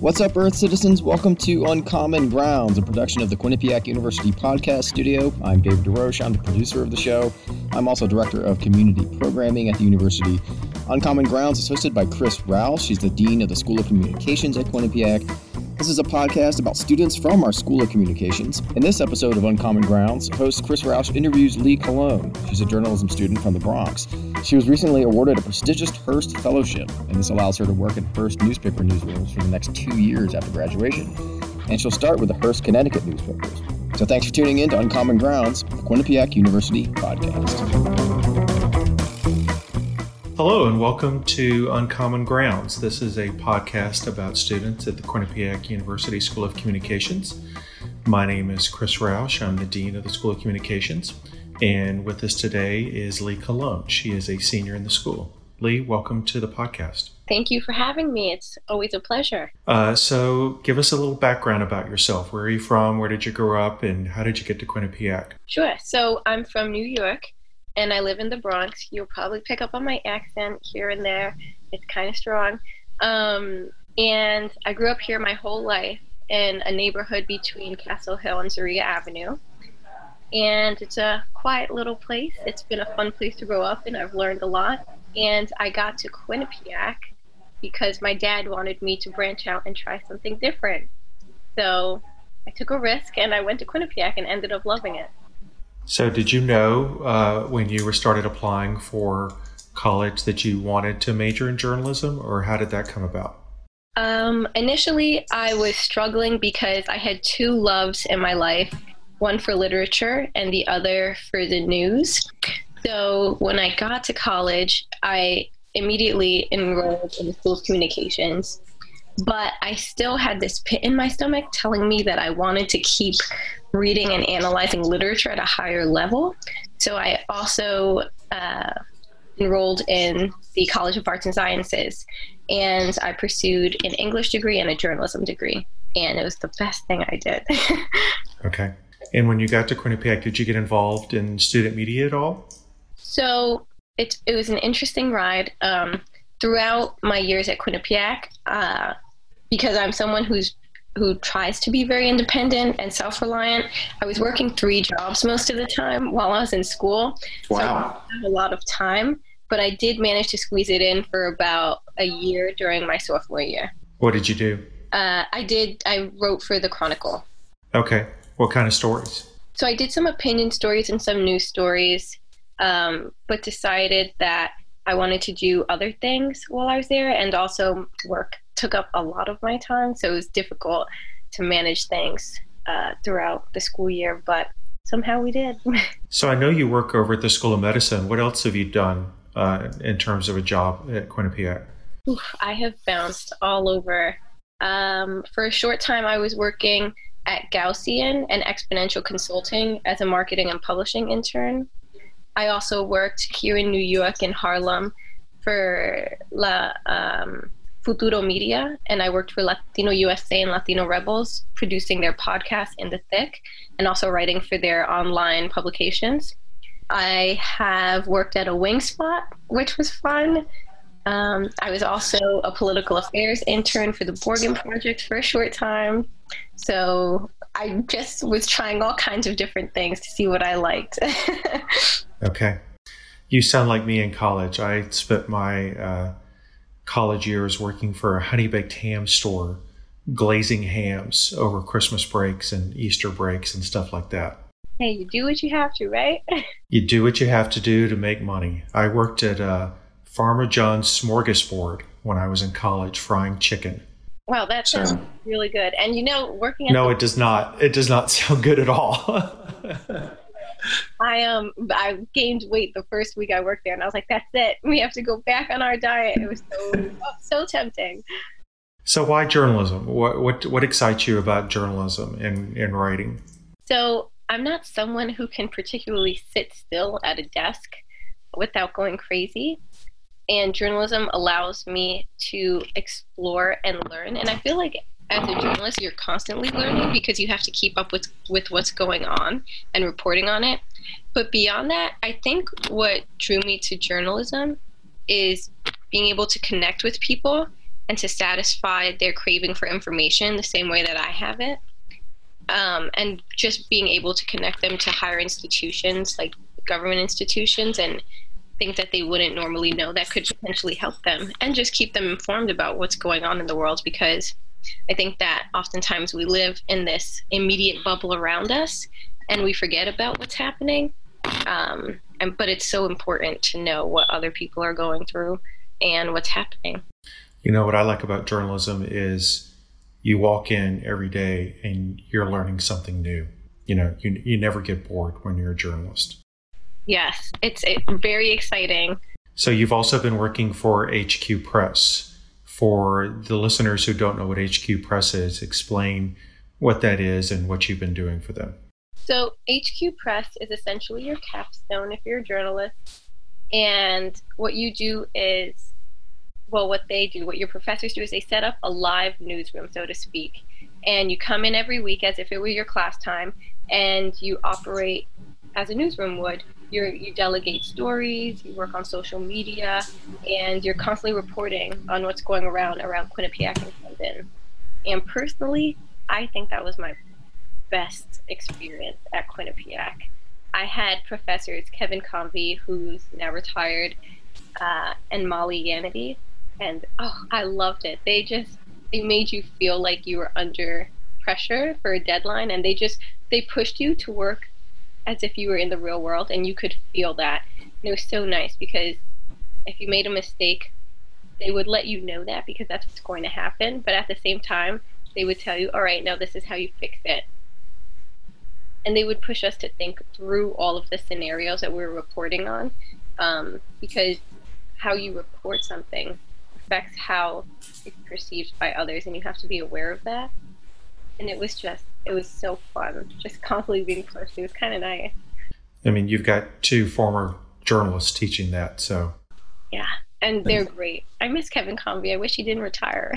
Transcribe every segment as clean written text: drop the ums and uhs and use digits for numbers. What's up, Earth citizens? Welcome to Uncommon Grounds, a production of the Quinnipiac University podcast studio. I'm David DeRoche. I'm the producer of the show. I'm also director of community programming at the university. Uncommon Grounds is hosted by Chris Rowell. She's the dean of the School of Communications at Quinnipiac. This is a podcast about students from our School of Communications. In this episode of Uncommon Grounds, host Chris Rausch interviews Lee Colon. She's a journalism student from the Bronx. She was recently awarded a prestigious Hearst Fellowship, and this allows her to work at Hearst newspaper newsrooms for the next 2 years after graduation. And she'll start with the Hearst, Connecticut newspapers. So thanks for tuning in to Uncommon Grounds, the Quinnipiac University podcast. Hello and welcome to Uncommon Grounds. This is a podcast about students at the Quinnipiac University School of Communications. My name is Chris Rausch. I'm the Dean of the School of Communications. And with us today is Lee Colon. She is a senior in the school. Lee, welcome to the podcast. Thank you for having me. It's always a pleasure. So give us a little background about yourself. Where are you from? Where did you grow up? And how did you get to Quinnipiac? Sure. So I'm from New York. And I live in the Bronx. You'll probably pick up on my accent here and there. It's kind of strong. And I grew up here my whole life in a neighborhood between Castle Hill and Zaria Avenue. And it's a quiet little place. It's been a fun place to grow up, and I've learned a lot. And I got to Quinnipiac because my dad wanted me to branch out and try something different. So I took a risk, and I went to Quinnipiac and ended up loving it. So did you know when you were started applying for college that you wanted to major in journalism, or how did that come about? Initially, I was struggling because I had two loves in my life, one for literature and the other for the news. So when I got to college, I immediately enrolled in the School of Communications, but I still had this pit in my stomach telling me that I wanted to keep reading and analyzing literature at a higher level. So I also enrolled in the College of Arts and Sciences, and I pursued an English degree and a journalism degree, and it was the best thing I did. Okay. And when you got to Quinnipiac, did you get involved in student media at all? So it was an interesting ride. Throughout my years at Quinnipiac, because I'm someone who tries to be very independent and self-reliant. I was working 3 jobs most of the time while I was in school. Wow. So I didn't have a lot of time, but I did manage to squeeze it in for about a year during my sophomore year. What did you do? I wrote for the Chronicle. Okay. What kind of stories? So I did some opinion stories and some news stories, but decided that I wanted to do other things while I was there, and also work took up a lot of my time, so it was difficult to manage things throughout the school year, but somehow we did. So I know you work over at the School of Medicine. What else have you done in terms of a job at Quinnipiac? Oof, I have bounced all over. For a short time, I was working at Gaussian and Exponential Consulting as a marketing and publishing intern. I also worked here in New York in Harlem for Futuro Media, and I worked for Latino USA and Latino Rebels, producing their podcast In the Thick, and also writing for their online publications. I have worked at a wing spot, which was fun. I was also a political affairs intern for the Borgen Project for a short time. So I just was trying all kinds of different things to see what I liked. Okay. You sound like me in college. I spent my college years working for a honey-baked ham store, glazing hams over Christmas breaks and Easter breaks and stuff like that. Hey, you do what you have to, right? You do what you have to do to make money. I worked at Farmer John's Smorgasbord when I was in college frying chicken. Wow, that sounds really good. And you know, working at... No, it does not. It does not sound good at all. I gained weight the first week I worked there, and I was like, that's it. We have to go back on our diet. It was so tempting. So why journalism? What excites you about journalism and writing? So I'm not someone who can particularly sit still at a desk without going crazy. And journalism allows me to explore and learn. And I feel like as a journalist, you're constantly learning because you have to keep up with what's going on and reporting on it. But beyond that, I think what drew me to journalism is being able to connect with people and to satisfy their craving for information the same way that I have it. And just being able to connect them to higher institutions, like government institutions, and things that they wouldn't normally know that could potentially help them, and just keep them informed about what's going on in the world, because I think that oftentimes we live in this immediate bubble around us and we forget about what's happening. But it's so important to know what other people are going through and what's happening. You know, what I like about journalism is you walk in every day and you're learning something new. You know, you never get bored when you're a journalist. Yes, it's very exciting. So you've also been working for HQ Press. For the listeners who don't know what HQ Press is, explain what that is and what you've been doing for them. So HQ Press is essentially your capstone if you're a journalist. And what you do is, well, what they do, what your professors do is they set up a live newsroom, so to speak. And you come in every week as if it were your class time, and you operate as a newsroom would. You delegate stories, you work on social media, and you're constantly reporting on what's going around Quinnipiac and London. And personally, I think that was my best experience at Quinnipiac. I had professors Kevin Comby, who's now retired, and Molly Yannity, and I loved it. They made you feel like you were under pressure for a deadline, and they pushed you to work as if you were in the real world, and you could feel that. And it was so nice, because if you made a mistake, they would let you know that, because that's what's going to happen. But at the same time, they would tell you, all right, now this is how you fix it. And they would push us to think through all of the scenarios that we were reporting on, because how you report something affects how it's perceived by others, and you have to be aware of that. And it was so fun, just constantly being pushed. It was kind of nice. I mean, you've got two former journalists teaching that, so. Yeah, and they're great. I miss Kevin Comby. I wish he didn't retire.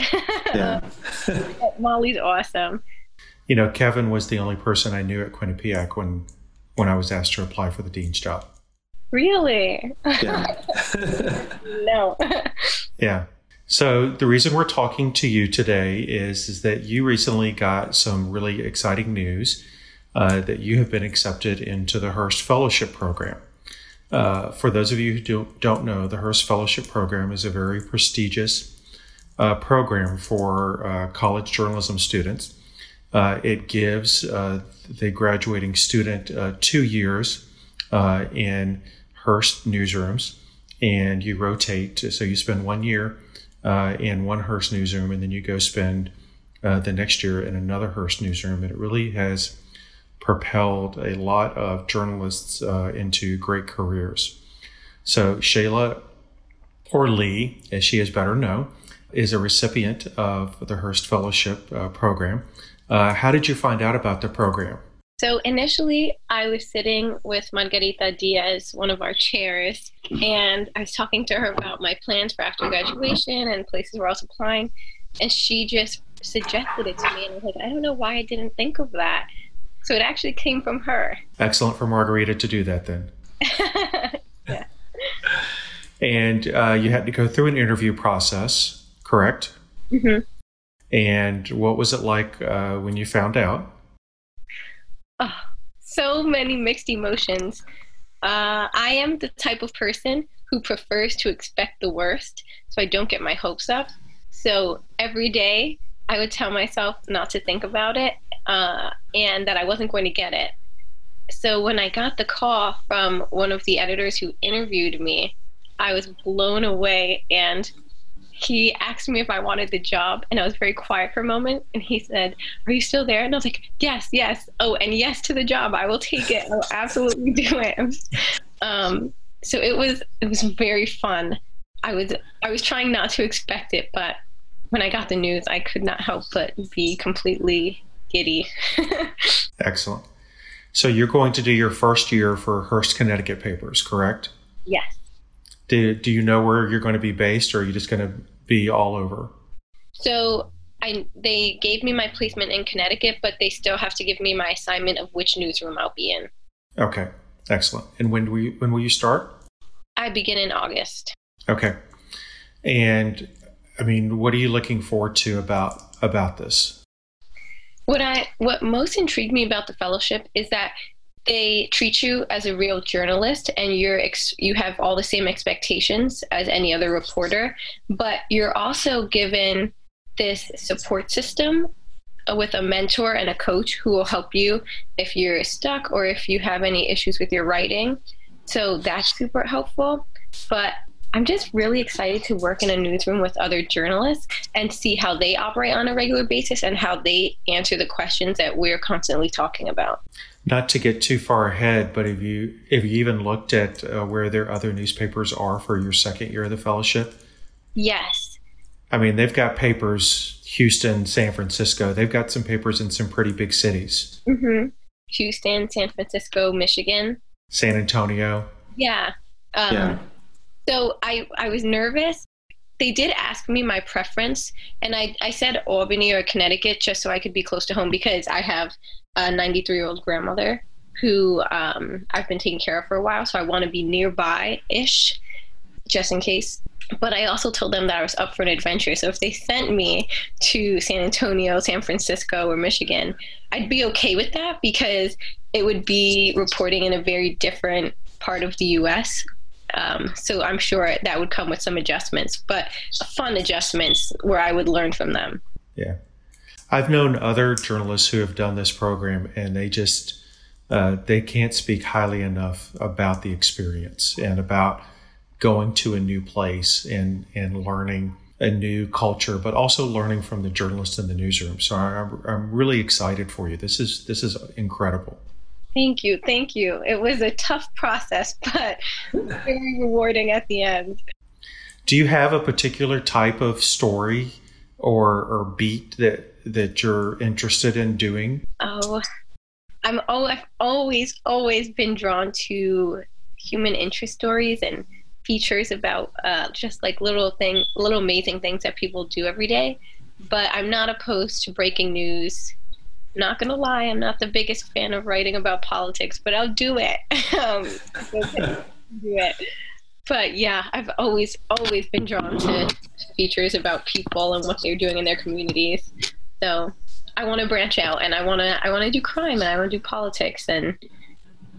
Yeah. Molly's awesome. You know, Kevin was the only person I knew at Quinnipiac when I was asked to apply for the dean's job. Really? Yeah. No. Yeah. So the reason we're talking to you today is that you recently got some really exciting news that you have been accepted into the Hearst Fellowship Program. For those of you who don't know, the Hearst Fellowship Program is a very prestigious program for college journalism students. It gives the graduating student 2 years in Hearst newsrooms, and you rotate. So you spend 1 year in one Hearst newsroom, and then you go spend the next year in another Hearst newsroom. And it really has propelled a lot of journalists into great careers. So Shayla, or Lee, as she is better known, is a recipient of the Hearst Fellowship Program. How did you find out about the program? So initially, I was sitting with Margarita Diaz, one of our chairs, and I was talking to her about my plans for after graduation and places where I was applying, and she just suggested it to me, and I was like, I don't know why I didn't think of that. So it actually came from her. Excellent for Margarita to do that then. Yeah. And you had to go through an interview process, correct? Mm-hmm. And what was it like when you found out? Oh, so many mixed emotions. I am the type of person who prefers to expect the worst, so I don't get my hopes up. So every day I would tell myself not to think about it and that I wasn't going to get it. So when I got the call from one of the editors who interviewed me, I was blown away, and he asked me if I wanted the job, and I was very quiet for a moment, and he said, are you still there? And I was like, yes. Oh, and yes to the job. I will take it. I'll absolutely do it. So it was very fun. I was trying not to expect it, but when I got the news, I could not help but be completely giddy. Excellent. So you're going to do your first year for Hearst Connecticut papers, correct? Yes. Do you know where you're going to be based, or are you just going to be all over? So they gave me my placement in Connecticut, but they still have to give me my assignment of which newsroom I'll be in. Okay, excellent. And when will you start? I begin in August. Okay. And I mean, what are you looking forward to about this? What most intrigued me about the fellowship is that they treat you as a real journalist, and you have all the same expectations as any other reporter, but you're also given this support system with a mentor and a coach who will help you if you're stuck or if you have any issues with your writing. So that's super helpful. But I'm just really excited to work in a newsroom with other journalists and see how they operate on a regular basis and how they answer the questions that we're constantly talking about. Not to get too far ahead, but have you even looked at where their other newspapers are for your second year of the fellowship? Yes. I mean, they've got papers, Houston, San Francisco. They've got some papers in some pretty big cities. Mm-hmm. Houston, San Francisco, Michigan. San Antonio. Yeah. So I was nervous. They did ask me my preference, and I said Albany or Connecticut just so I could be close to home, because I have a 93-year-old grandmother who I've been taking care of for a while, so I want to be nearby-ish just in case. But I also told them that I was up for an adventure, so if they sent me to San Antonio, San Francisco, or Michigan, I'd be okay with that, because it would be reporting in a very different part of the U.S., so I'm sure that would come with some adjustments, but fun adjustments where I would learn from them. Yeah. I've known other journalists who have done this program, and they just, they can't speak highly enough about the experience and about going to a new place and learning a new culture, but also learning from the journalists in the newsroom. So I'm really excited for you. This is incredible. Thank you. Thank you. It was a tough process, but very rewarding at the end. Do you have a particular type of story or beat that you're interested in doing? Oh, I've always been drawn to human interest stories and features about just like little amazing things that people do every day. But I'm not opposed to breaking news. Not going to lie, I'm not the biggest fan of writing about politics, but I'll do it. Do it. But yeah, I've always been drawn to features about people and what they're doing in their communities. So I want to branch out, and I want to do crime, and I want to do politics and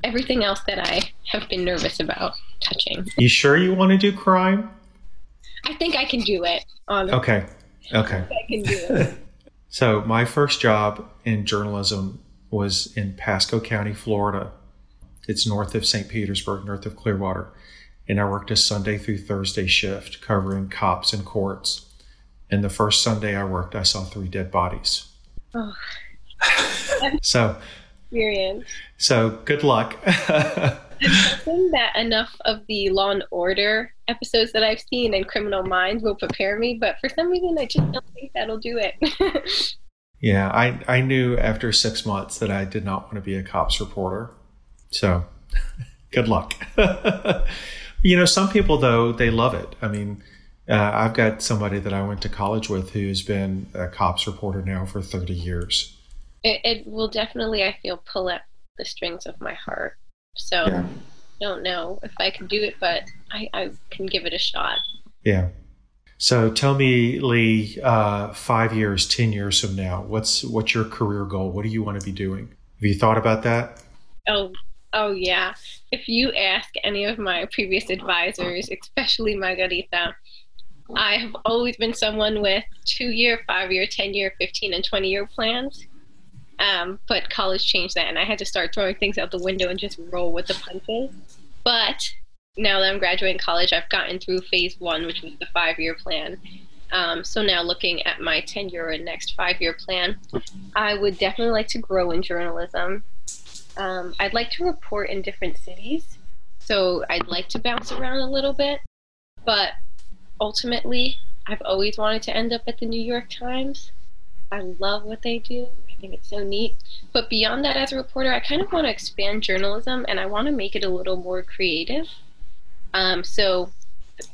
everything else that I have been nervous about touching. You sure you want to do crime? I think I can do it, honestly. Okay. I can do it. So my first job in journalism was in Pasco County, Florida. It's north of St. Petersburg, north of Clearwater. And I worked a Sunday through Thursday shift covering cops and courts. And the first Sunday I worked, I saw 3 dead bodies. Oh. So good luck. I'm hoping that enough of the Law and Order episodes that I've seen and Criminal Minds will prepare me, but for some reason I just don't think that'll do it. Yeah, I knew after 6 months that I did not want to be a cops reporter. So good luck. You know, some people, though, they love it. I mean, I've got somebody that I went to college with who's been a cops reporter now for 30 years. It will definitely, I feel, pull at the strings of my heart. So yeah. Don't know if I can do it, but I can give it a shot. Yeah. So tell me, Lee, 5 years, 10 years from now, what's your career goal? What do you want to be doing? Have you thought about that? Oh yeah. If you ask any of my previous advisors, especially Margarita, I have always been someone with 2-year, 5-year, 10-year, 15 and 20-year plans. But college changed that, and I had to start throwing things out the window and just roll with the punches. But now that I'm graduating college, I've gotten through phase 1, which was the 5-year plan. So now looking at my 10-year and next 5-year plan, I would definitely like to grow in journalism. I'd like to report in different cities, so I'd like to bounce around a little bit. But ultimately, I've always wanted to end up at the New York Times. I love what they do. I think it's so neat. But beyond that, as a reporter, I kind of want to expand journalism, and I want to make it a little more creative. So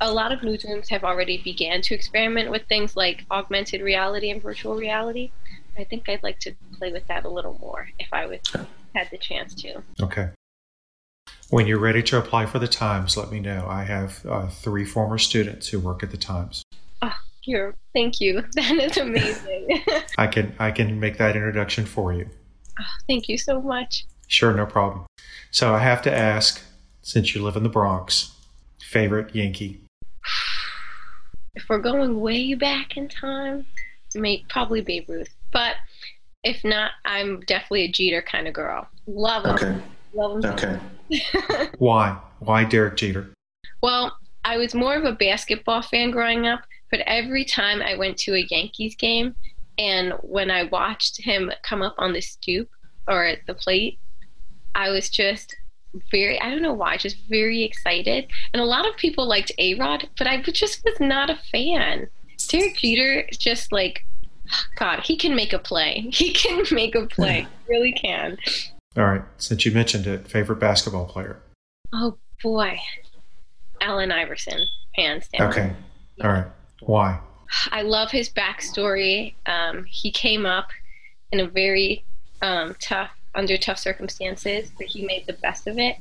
a lot of newsrooms have already began to experiment with things like augmented reality and virtual reality. I think I'd like to play with that a little more if I had the chance to. Okay. When you're ready to apply for the Times, let me know. I have 3 former students who work at the Times. Oh, here. Thank you. That is amazing. I can make that introduction for you. Oh, thank you so much. Sure, no problem. So I have to ask, since you live in the Bronx, favorite Yankee? If we're going way back in time, probably Babe Ruth. But if not, I'm definitely a Jeter kind of girl. Love him. Okay. Love him. Okay. Why? Why Derek Jeter? Well, I was more of a basketball fan growing up, but every time I went to a Yankees game and when I watched him come up on the stoop or at the plate, I was just very excited. And a lot of people liked A-Rod, but I just was not a fan. Derek Jeter is just like, God, he can make a play. He can make a play. He really can. All right. Since you mentioned it, favorite basketball player? Oh, boy. Allen Iverson, hands down. Okay. All right. Why? I love his backstory. He came up in a very tough circumstances, but he made the best of it.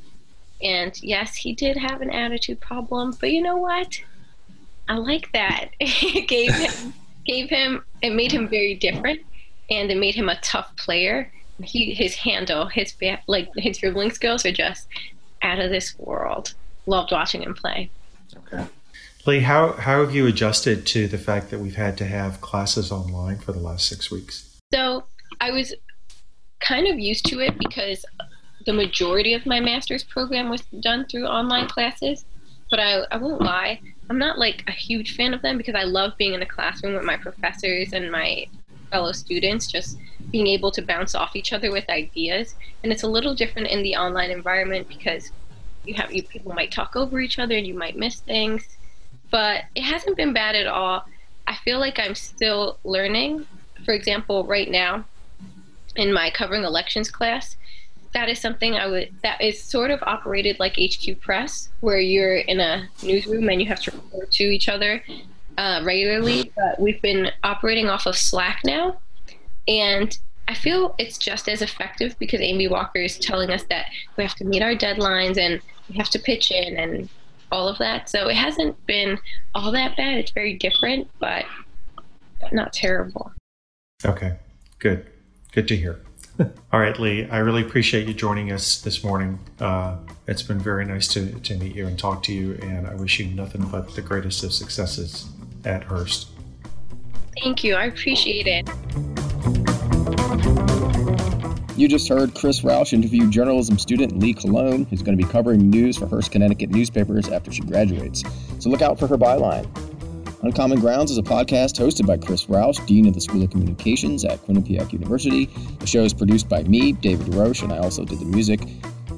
And yes, he did have an attitude problem, but you know what? I like that. It it made him very different, and it made him a tough player. His handle, his dribbling skills are just out of this world. Loved watching him play. Okay. Lee, how have you adjusted to the fact that we've had to have classes online for the last 6 weeks? So I was kind of used to it because the majority of my master's program was done through online classes. But I won't lie, I'm not like a huge fan of them because I love being in the classroom with my professors and my fellow students, just being able to bounce off each other with ideas. And it's a little different in the online environment because people might talk over each other and you might miss things, but it hasn't been bad at all. I feel like I'm still learning. For example, right now in my covering elections class, that is something that is sort of operated like HQ Press, where you're in a newsroom and you have to report to each other regularly, but we've been operating off of Slack now, and I feel it's just as effective because Amy Walker is telling us that we have to meet our deadlines and we have to pitch in and all of that. So it hasn't been all that bad. It's very different, but not terrible. Okay, good. Good to hear. All right, Lee, I really appreciate you joining us this morning. It's been very nice to meet you and talk to you, and I wish you nothing but the greatest of successes at Hearst. Thank you. I appreciate it. You just heard Chris Rauch interview journalism student Lee Colon, who's going to be covering news for Hearst Connecticut newspapers after she graduates. So look out for her byline. Uncommon Grounds is a podcast hosted by Chris Rauch, Dean of the School of Communications at Quinnipiac University. The show is produced by me, David Roche, and I also did the music.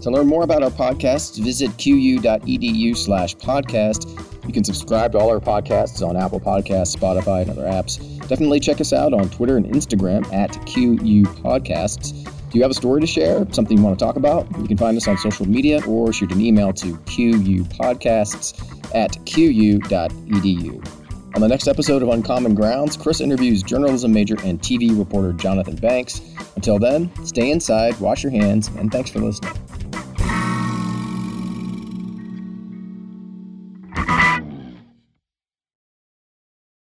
To learn more about our podcasts, visit qu.edu/podcast. You can subscribe to all our podcasts on Apple Podcasts, Spotify, and other apps. Definitely check us out on Twitter and Instagram at QUPodcasts. Do you have a story to share, something you want to talk about? You can find us on social media or shoot an email to qupodcasts@qu.edu. On the next episode of Uncommon Grounds, Chris interviews journalism major and TV reporter Jonathan Banks. Until then, stay inside, wash your hands, and thanks for listening.